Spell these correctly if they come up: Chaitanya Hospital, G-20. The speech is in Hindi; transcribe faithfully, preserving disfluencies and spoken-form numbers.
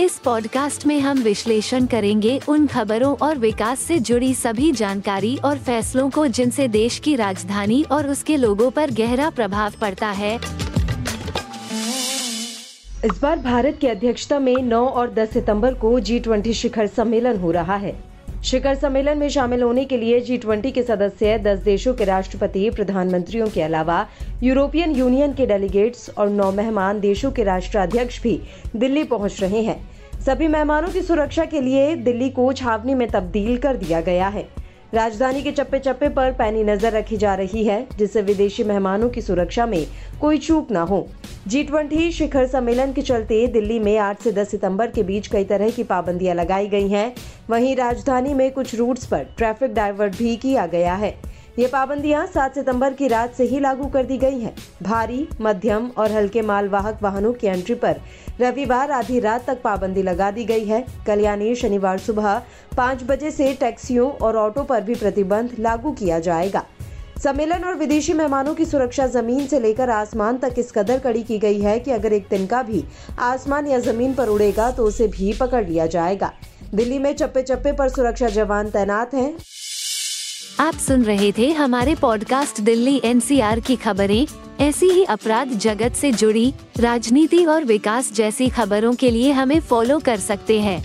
इस पॉडकास्ट में हम विश्लेषण करेंगे उन खबरों और विकास से जुड़ी सभी जानकारी और फैसलों को जिनसे देश की राजधानी और उसके लोगों पर गहरा प्रभाव पड़ता है। इस बार भारत की अध्यक्षता में नौ और दस सितंबर को जी ट्वेंटी शिखर सम्मेलन हो रहा है। शिखर सम्मेलन में शामिल होने के लिए जी ट्वेंटी के सदस्य दस देशों के राष्ट्रपति, प्रधानमंत्रियों के अलावा यूरोपियन यूनियन के डेलीगेट्स और नौ मेहमान देशों के राष्ट्राध्यक्ष भी दिल्ली पहुंच रहे हैं। सभी मेहमानों की सुरक्षा के लिए दिल्ली को छावनी में तब्दील कर दिया गया है। राजधानी के चप्पे चप्पे पर पैनी नजर रखी जा रही है, जिससे विदेशी मेहमानों की सुरक्षा में कोई चूक न हो। जी ट्वेंटी शिखर सम्मेलन के चलते दिल्ली में आठ से दस सितंबर के बीच कई तरह की पाबंदियां लगाई गई हैं। वहीं राजधानी में कुछ रूट्स पर ट्रैफिक डाइवर्ट भी किया गया है। ये पाबंदियां सात सितंबर की रात से ही लागू कर दी गई हैं। भारी, मध्यम और हल्के मालवाहक वाहनों की एंट्री पर रविवार आधी रात तक पाबंदी लगा दी गई है। कल यानी शनिवार सुबह पाँच बजे से टैक्सियों और ऑटो पर भी प्रतिबंध लागू किया जाएगा। सम्मेलन और विदेशी मेहमानों की सुरक्षा जमीन से लेकर आसमान तक इस कदर कड़ी की गई है कि अगर एक तिनका भी आसमान या जमीन पर उड़ेगा तो उसे भी पकड़ लिया जाएगा। दिल्ली में चप्पे चप्पे पर सुरक्षा जवान तैनात हैं। आप सुन रहे थे हमारे पॉडकास्ट दिल्ली एनसीआर की खबरें। ऐसी ही अपराध जगत से जुड़ी, राजनीति और विकास जैसी खबरों के लिए हमें फॉलो कर सकते हैं।